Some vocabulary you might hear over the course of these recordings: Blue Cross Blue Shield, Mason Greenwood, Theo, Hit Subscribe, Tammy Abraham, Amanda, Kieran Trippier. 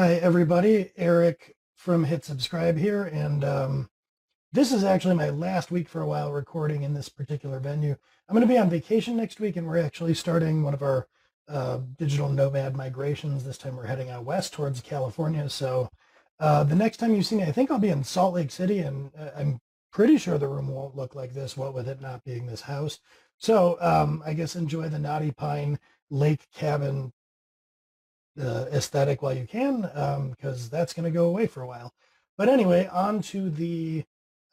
Hi everybody, Eric from Hit Subscribe here, and this is actually my last week for a while recording in this particular venue. I'm going to be on vacation next week, and we're actually starting one of our digital nomad migrations. This time we're heading out west towards California, so the next time you see me, I think I'll be in Salt Lake City, and I'm pretty sure the room won't look like this, what with it not being this house. So I guess enjoy the Knotty Pine Lake Cabin aesthetic while you can, because that's going to go away for a while. But anyway, on to the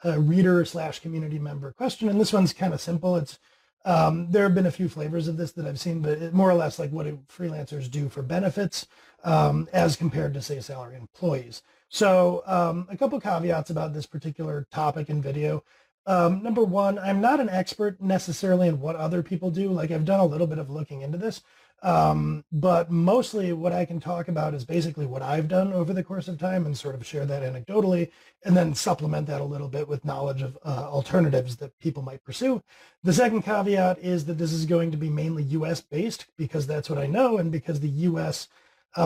reader / community member question, and this one's kind of simple. It's there have been a few flavors of this that I've seen, but it, more or less like what do freelancers do for benefits as compared to, say, salary employees. So a couple caveats about this particular topic and video. Number one, I'm not an expert necessarily in what other people do. Like, I've done a little bit of looking into this, but mostly what I can talk about is basically what I've done over the course of time and sort of share that anecdotally and then supplement that a little bit with knowledge of alternatives that people might pursue. The second caveat is that this is going to be mainly U.S. based because that's what I know, and because the U.S.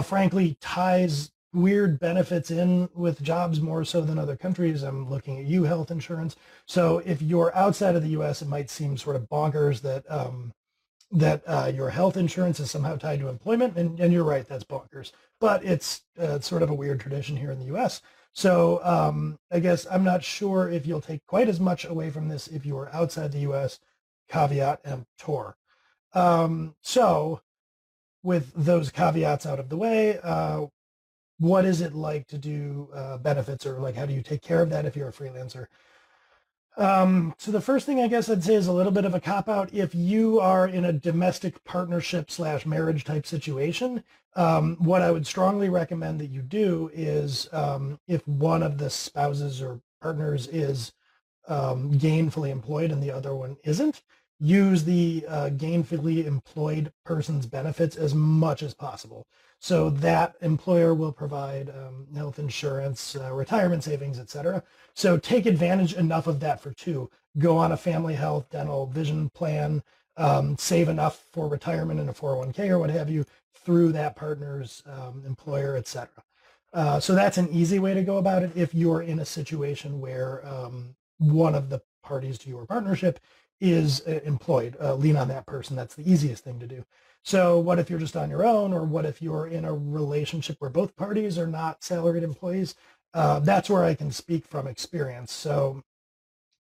Frankly ties weird benefits in with jobs more so than other countries. I'm looking at you health insurance. So if you're outside of the U.S., it might seem sort of bonkers that your health insurance is somehow tied to employment, and you're right, that's bonkers. But it's sort of a weird tradition here in the U.S. So I guess I'm not sure if you'll take quite as much away from this if you are outside the U.S. Caveat emptor. So with those caveats out of the way, what is it like to do benefits, or like how do you take care of that if you're a freelancer? So the first thing I guess I'd say is a little bit of a cop-out. If you are in a domestic partnership / marriage type situation, what I would strongly recommend that you do is if one of the spouses or partners is gainfully employed and the other one isn't, use the gainfully employed person's benefits as much as possible. So that employer will provide health insurance, retirement savings, etc. So take advantage enough of that for two. Go on a family health, dental, vision plan, save enough for retirement in a 401k or what have you through that partner's employer, etc. So that's an easy way to go about it if you're in a situation where one of the parties to your partnership is employed. Lean on that person. That's the easiest thing to do. So what if you're just on your own, or what if you're in a relationship where both parties are not salaried employees? That's where I can speak from experience. So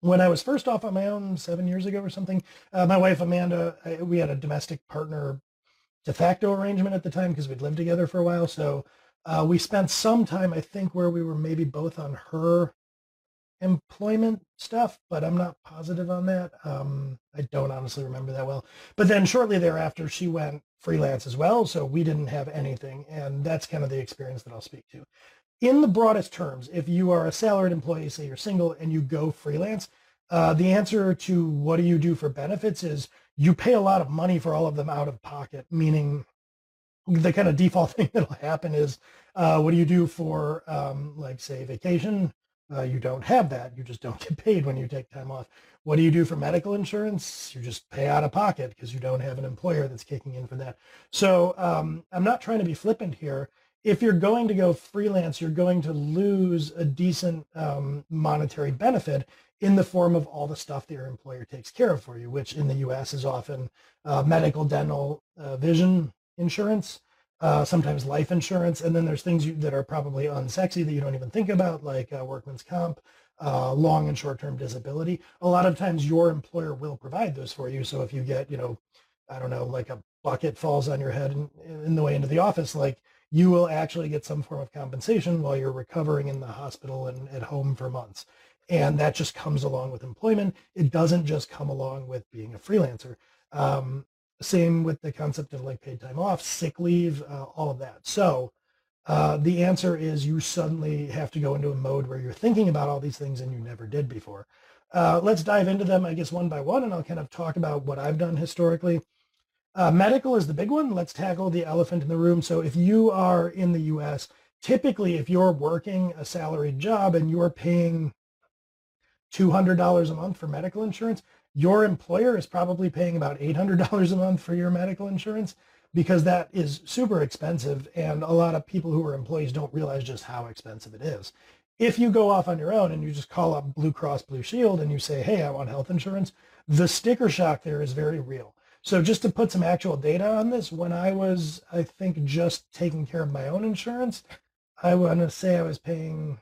when I was first off on my own 7 years ago or something, my wife Amanda, we had a domestic partner de facto arrangement at the time because we'd lived together for a while. So we spent some time, I think, where we were maybe both on her employment stuff, but I'm not positive on that. I don't honestly remember that well. But then shortly thereafter, she went freelance as well, so we didn't have anything, and that's kind of the experience that I'll speak to. In the broadest terms, if you are a salaried employee, say you're single, and you go freelance, the answer to what do you do for benefits is you pay a lot of money for all of them out of pocket, meaning the kind of default thing that'll happen is what do you do for, like, say, vacation? You don't have that. You just don't get paid when you take time off. What do you do for medical insurance? You just pay out of pocket because you don't have an employer that's kicking in for that. So I'm not trying to be flippant here. If you're going to go freelance, you're going to lose a decent monetary benefit in the form of all the stuff that your employer takes care of for you, which in the U.S. is often medical, dental, vision insurance, sometimes life insurance, and then there's things that are probably unsexy that you don't even think about, like workman's comp, long and short-term disability. A lot of times your employer will provide those for you. So if you get, you know, I don't know, like a bucket falls on your head in the way into the office, like you will actually get some form of compensation while you're recovering in the hospital and at home for months. And that just comes along with employment. It doesn't just come along with being a freelancer. Same with the concept of like paid time off, sick leave, all of that. So the answer is you suddenly have to go into a mode where you're thinking about all these things and you never did before. Let's dive into them, I guess, one by one, and I'll kind of talk about what I've done historically. Medical is the big one. Let's tackle the elephant in the room. So if you are in the U.S., typically if you're working a salaried job and you're paying $200 a month for medical insurance, your employer is probably paying about $800 a month for your medical insurance. because that is super expensive, and a lot of people who are employees don't realize just how expensive it is. If you go off on your own and you just call up Blue Cross Blue Shield and you say, hey, I want health insurance, the sticker shock there is very real. So just to put some actual data on this, when I was, I think, just taking care of my own insurance, I want to say I was paying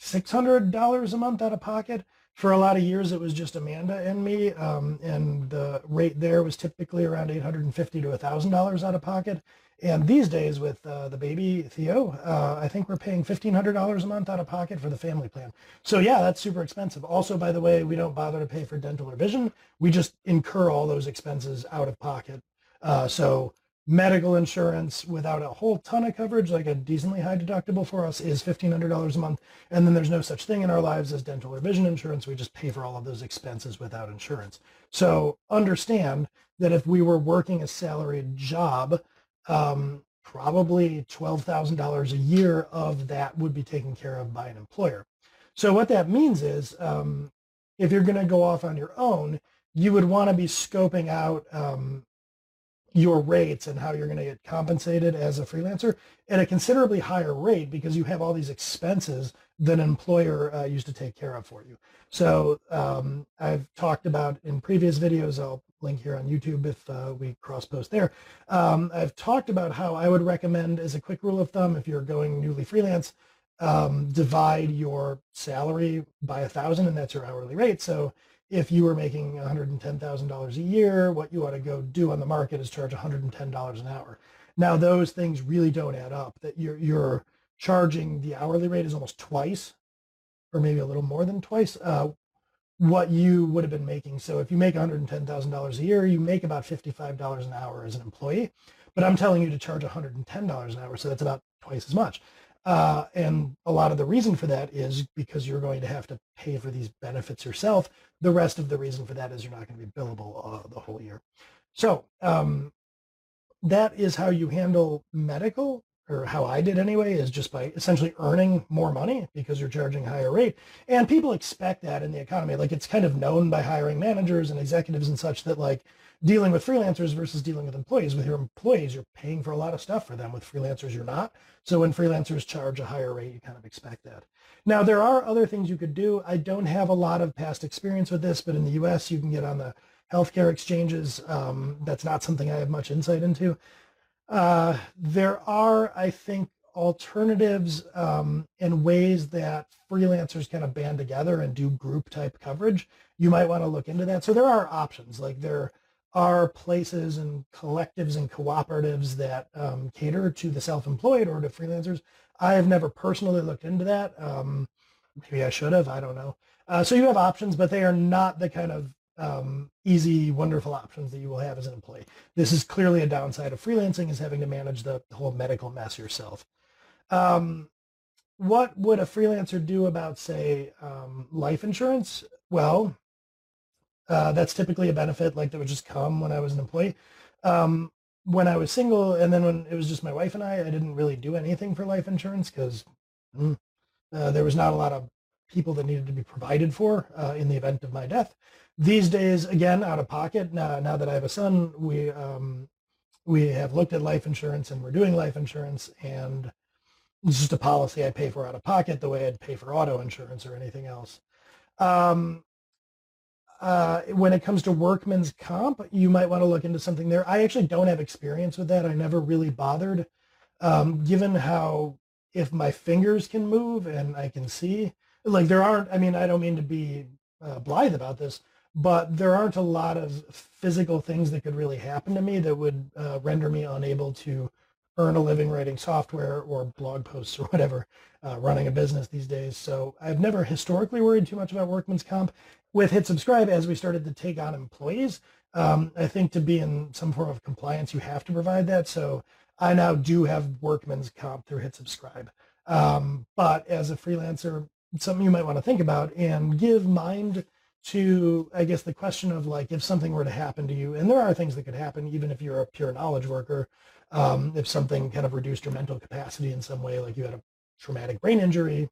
$600 a month out of pocket. For a lot of years, it was just Amanda and me, and the rate there was typically around $850 to $1,000 out of pocket. And these days with the baby, Theo, I think we're paying $1,500 a month out of pocket for the family plan. So yeah, that's super expensive. Also, by the way, we don't bother to pay for dental or vision. We just incur all those expenses out of pocket. So medical insurance without a whole ton of coverage, like a decently high deductible for us, is $1,500 a month. And then there's no such thing in our lives as dental or vision insurance. We just pay for all of those expenses without insurance. So understand that if we were working a salaried job, probably $12,000 a year of that would be taken care of by an employer. So what that means is, if you're going to go off on your own, you would want to be scoping out your rates and how you're going to get compensated as a freelancer at a considerably higher rate, because you have all these expenses that an employer used to take care of for you. So I've talked about in previous videos, I'll link here on YouTube if we cross-post there, I've talked about how I would recommend, as a quick rule of thumb, if you're going newly freelance, divide your salary by 1,000, and that's your hourly rate. So if you were making $110,000 a year, what you ought to go do on the market is charge $110 an hour. Now, those things really don't add up. That you're charging, the hourly rate is almost twice, or maybe a little more than twice, what you would have been making. So if you make $110,000 a year, you make about $55 an hour as an employee, but I'm telling you to charge $110 an hour, so that's about twice as much. And a lot of the reason for that is because you're going to have to pay for these benefits yourself. The rest of the reason for that is you're not going to be billable the whole year. So that is how you handle medical, or how I did anyway, is just by essentially earning more money because you're charging a higher rate. And people expect that in the economy. Like, it's kind of known by hiring managers and executives and such that, like, dealing with freelancers versus dealing with employees. With your employees, you're paying for a lot of stuff for them. With freelancers, you're not. So when freelancers charge a higher rate, you kind of expect that. Now, there are other things you could do. I don't have a lot of past experience with this, but in the US, you can get on the healthcare exchanges. That's not something I have much insight into. There are, I think, alternatives and ways that freelancers kind of band together and do group type coverage. You might want to look into that. So there are options. Like, there are places and collectives and cooperatives that cater to the self-employed or to freelancers. I have never personally looked into that. Maybe I should have, I don't know. So you have options, but they are not the kind of easy, wonderful options that you will have as an employee. This is clearly a downside of freelancing, is having to manage the whole medical mess yourself. What would a freelancer do about, say, life insurance? Well, that's typically a benefit, like, that would just come when I was an employee. When I was single, and then when it was just my wife and I didn't really do anything for life insurance because there was not a lot of people that needed to be provided for in the event of my death. These days, again, out of pocket, now that I have a son, we have looked at life insurance, and we're doing life insurance, and it's just a policy I pay for out of pocket the way I'd pay for auto insurance or anything else. When it comes to workman's comp, you might want to look into something there. I actually don't have experience with that. I never really bothered, given how, if my fingers can move and I can see, like, there aren't, I mean, I don't mean to be blithe about this, but there aren't a lot of physical things that could really happen to me that would render me unable to earn a living writing software or blog posts or whatever, running a business these days. So I've never historically worried too much about workman's comp. With Hit Subscribe, as we started to take on employees, I think to be in some form of compliance, you have to provide that. So I now do have workman's comp through Hit Subscribe. But as a freelancer, something you might want to think about and give mind to, I guess, the question of, like, if something were to happen to you, and there are things that could happen even if you're a pure knowledge worker, if something kind of reduced your mental capacity in some way, like you had a traumatic brain injury,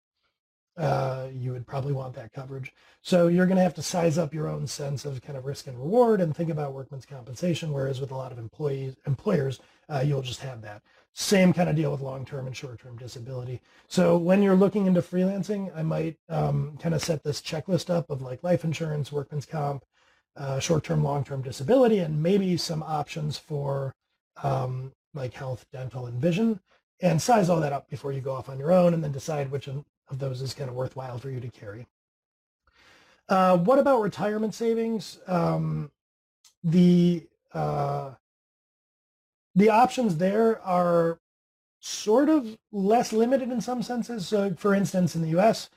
you would probably want that coverage. So you're going to have to size up your own sense of kind of risk and reward and think about workman's compensation, whereas with a lot of employers, you'll just have that. Same kind of deal with long-term and short-term disability. So when you're looking into freelancing, I might kind of set this checklist up of like life insurance, workman's comp, short-term, long-term disability, and maybe some options for like health, dental, and vision, and size all that up before you go off on your own, and then decide which of those is kind of worthwhile for you to carry. What about retirement savings? The options there are sort of less limited in some senses. So for instance, in the US,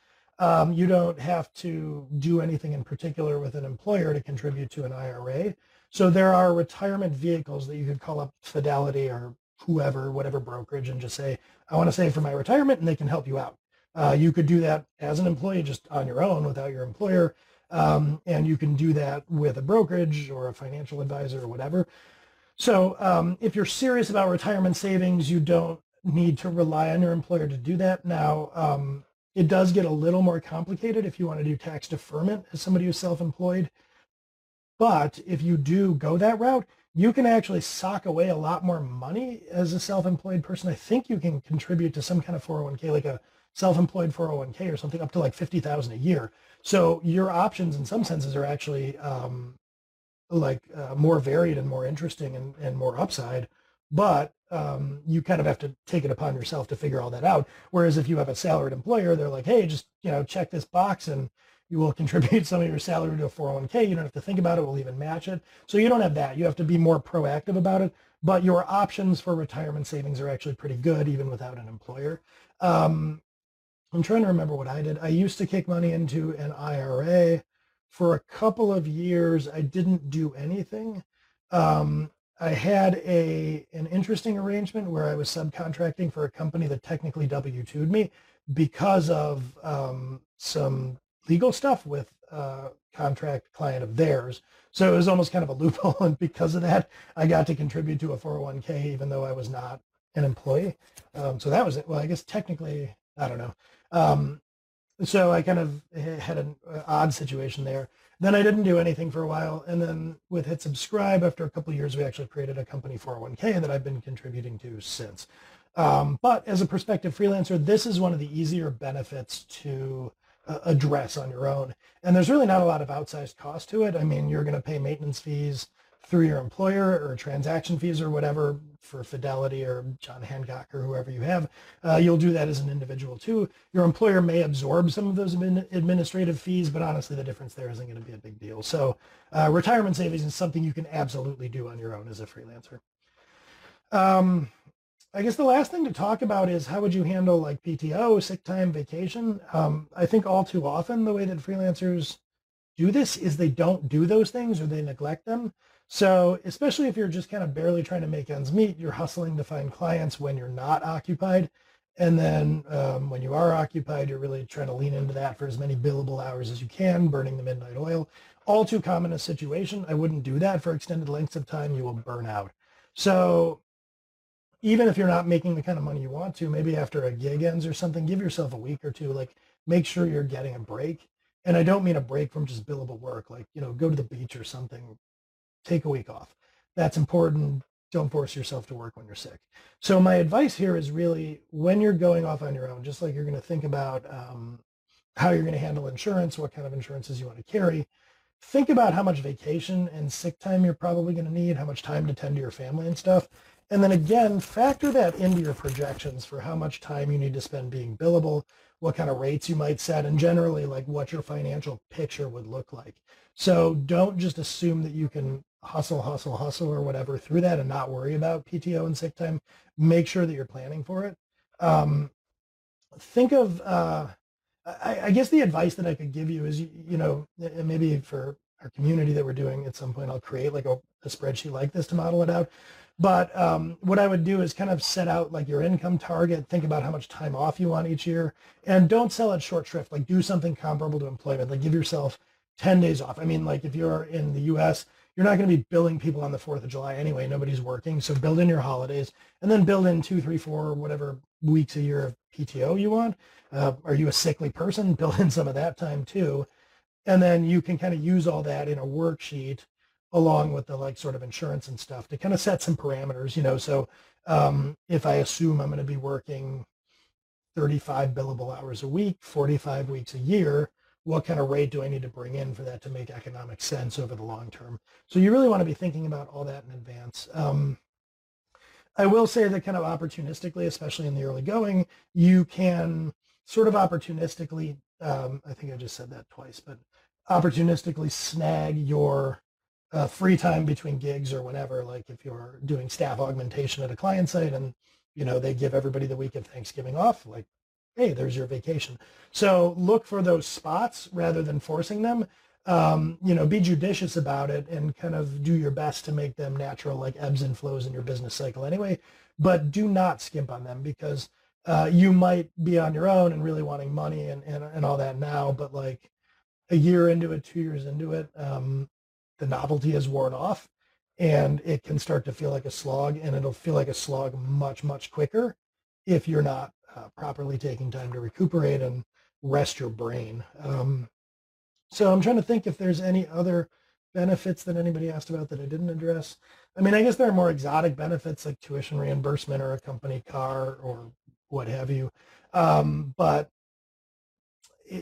you don't have to do anything in particular with an employer to contribute to an IRA. So there are retirement vehicles that you could call up Fidelity or whoever, whatever brokerage, and just say, I want to save for my retirement, and they can help you out. You could do that as an employee just on your own without your employer. And you can do that with a brokerage or a financial advisor or whatever. So if you're serious about retirement savings, you don't need to rely on your employer to do that. Now, it does get a little more complicated if you want to do tax deferment as somebody who's self-employed. But if you do go that route, you can actually sock away a lot more money as a self-employed person. I think you can contribute to some kind of 401k, like a self-employed 401k or something, up to like $50,000 a year. So your options in some senses are actually more varied and more interesting and more upside, but you kind of have to take it upon yourself to figure all that out. Whereas if you have a salaried employer, they're like, hey, just, you know, check this box and you will contribute some of your salary to a 401k. You don't have to think about it. We'll even match it. So you don't have that. You have to be more proactive about it, but your options for retirement savings are actually pretty good even without an employer. I'm trying to remember what I did. I used to kick money into an IRA. For a couple of years, I didn't do anything. I had an interesting arrangement where I was subcontracting for a company that technically W-2'd me because of some legal stuff with a contract client of theirs. So it was almost kind of a loophole, and because of that, I got to contribute to a 401k even though I was not an employee. So that was it. Well, I guess technically, I don't know. So I kind of had an odd situation there. Then I didn't do anything for a while. And then with Hit Subscribe, after a couple of years, we actually created a company 401k that I've been contributing to since. But as a prospective freelancer, this is one of the easier benefits to address on your own. And there's really not a lot of outsized cost to it. I mean, you're going to pay maintenance fees through your employer or transaction fees or whatever for Fidelity or John Hancock or whoever you have. You'll do that as an individual too. Your employer may absorb some of those administrative fees, but honestly, the difference there isn't going to be a big deal. So retirement savings is something you can absolutely do on your own as a freelancer. I guess the last thing to talk about is how would you handle like PTO, sick time, vacation? I think all too often the way that freelancers do this is they don't do those things or they neglect them. So especially if you're just kind of barely trying to make ends meet, you're hustling to find clients when you're not occupied. And then when you are occupied, you're really trying to lean into that for as many billable hours as you can, burning the midnight oil. All too common a situation. I wouldn't do that for extended lengths of time. You will burn out. So even if you're not making the kind of money you want to, maybe after a gig ends or something, give yourself a week or two, like make sure you're getting a break. And I don't mean a break from just billable work, like, you know, go to the beach or something. Take a week off. That's important. Don't force yourself to work when you're sick. So my advice here is really when you're going off on your own, just like you're going to think about how you're going to handle insurance, what kind of insurances you want to carry, think about how much vacation and sick time you're probably going to need, how much time to tend to your family and stuff. And then again, factor that into your projections for how much time you need to spend being billable, what kind of rates you might set, and generally like what your financial picture would look like. So don't just assume that you can hustle, hustle, hustle or whatever through that and not worry about PTO and sick time. Make sure that you're planning for it. Think of, I guess the advice that I could give you is, you know, maybe for our community that we're doing at some point, I'll create like a spreadsheet like this to model it out. But what I would do is kind of set out like your income target, think about how much time off you want each year, and don't sell at short shrift. Like do something comparable to employment, like give yourself 10 days off. I mean, like if you're in the US, you're not going to be billing people on the 4th of July anyway. Nobody's working. So build in your holidays and then build in 2, 3, 4, whatever weeks a year of PTO you want. Are you a sickly person? Build in some of that time too. And then you can kind of use all that in a worksheet along with the like sort of insurance and stuff to kind of set some parameters, you know. So if I assume I'm going to be working 35 billable hours a week, 45 weeks a year, what kind of rate do I need to bring in for that to make economic sense over the long term? So you really want to be thinking about all that in advance. I will say that kind of opportunistically, especially in the early going, you can sort of opportunistically, I think I just said that twice, but opportunistically snag your free time between gigs or whenever, like if you're doing staff augmentation at a client site and, you know, they give everybody the week of Thanksgiving off, like, hey, there's your vacation. So look for those spots rather than forcing them. You know, be judicious about it and kind of do your best to make them natural, like ebbs and flows in your business cycle anyway, but do not skimp on them because you might be on your own and really wanting money and all that now, but like a year into it, 2 years into it, the novelty has worn off and it can start to feel like a slog, and it'll feel like a slog much, much quicker if you're not properly taking time to recuperate and rest your brain. So I'm trying to think if there's any other benefits that anybody asked about that I didn't address. I mean, I guess there are more exotic benefits like tuition reimbursement or a company car or what have you. But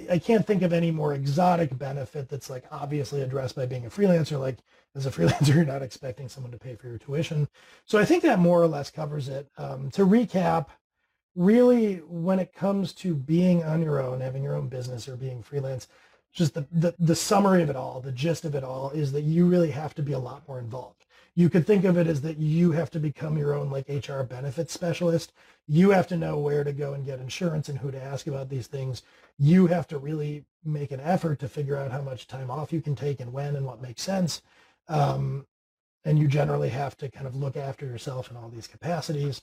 I can't think of any more exotic benefit that's like obviously addressed by being a freelancer. Like as a freelancer, you're not expecting someone to pay for your tuition. So I think that more or less covers it. To recap, really when it comes to being on your own, having your own business or being freelance, just the summary of it all, the gist of it all is that you really have to be a lot more involved. You could think of it as that you have to become your own like HR benefits specialist. You have to know where to go and get insurance and who to ask about these things. You have to really make an effort to figure out how much time off you can take and when and what makes sense. And you generally have to kind of look after yourself in all these capacities.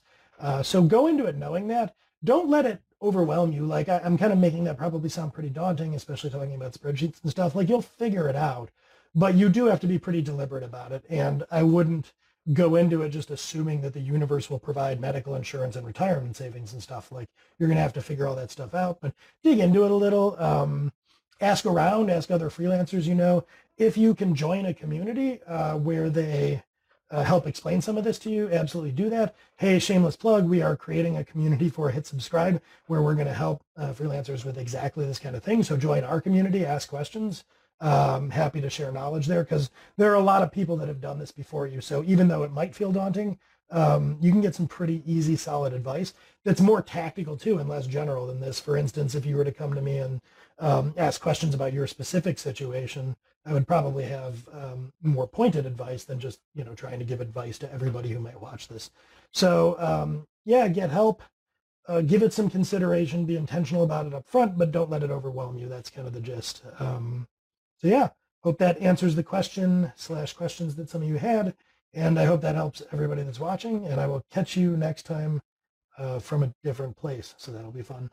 So go into it knowing that. Don't let it overwhelm you. Like I'm kind of making that probably sound pretty daunting, especially talking about spreadsheets and stuff. Like you'll figure it out, but you do have to be pretty deliberate about it. And I wouldn't go into it just assuming that the universe will provide medical insurance and retirement savings and stuff. Like you're going to have to figure all that stuff out, but dig into it a little. Ask around, ask other freelancers, you know, if you can join a community where they help explain some of this to you, absolutely do that. Hey, shameless plug, we are creating a community for Hit Subscribe where we're going to help freelancers with exactly this kind of thing. So join our community, ask questions. Happy to share knowledge there because there are a lot of people that have done this before you. So even though it might feel daunting, you can get some pretty easy, solid advice that's more tactical too and less general than this. For instance, if you were to come to me and ask questions about your specific situation, I would probably have more pointed advice than just, you know, trying to give advice to everybody who might watch this. So yeah, get help, give it some consideration, be intentional about it up front, but don't let it overwhelm you. That's kind of the gist. So yeah, hope that answers the question / questions that some of you had. And I hope that helps everybody that's watching. And I will catch you next time from a different place. So that'll be fun.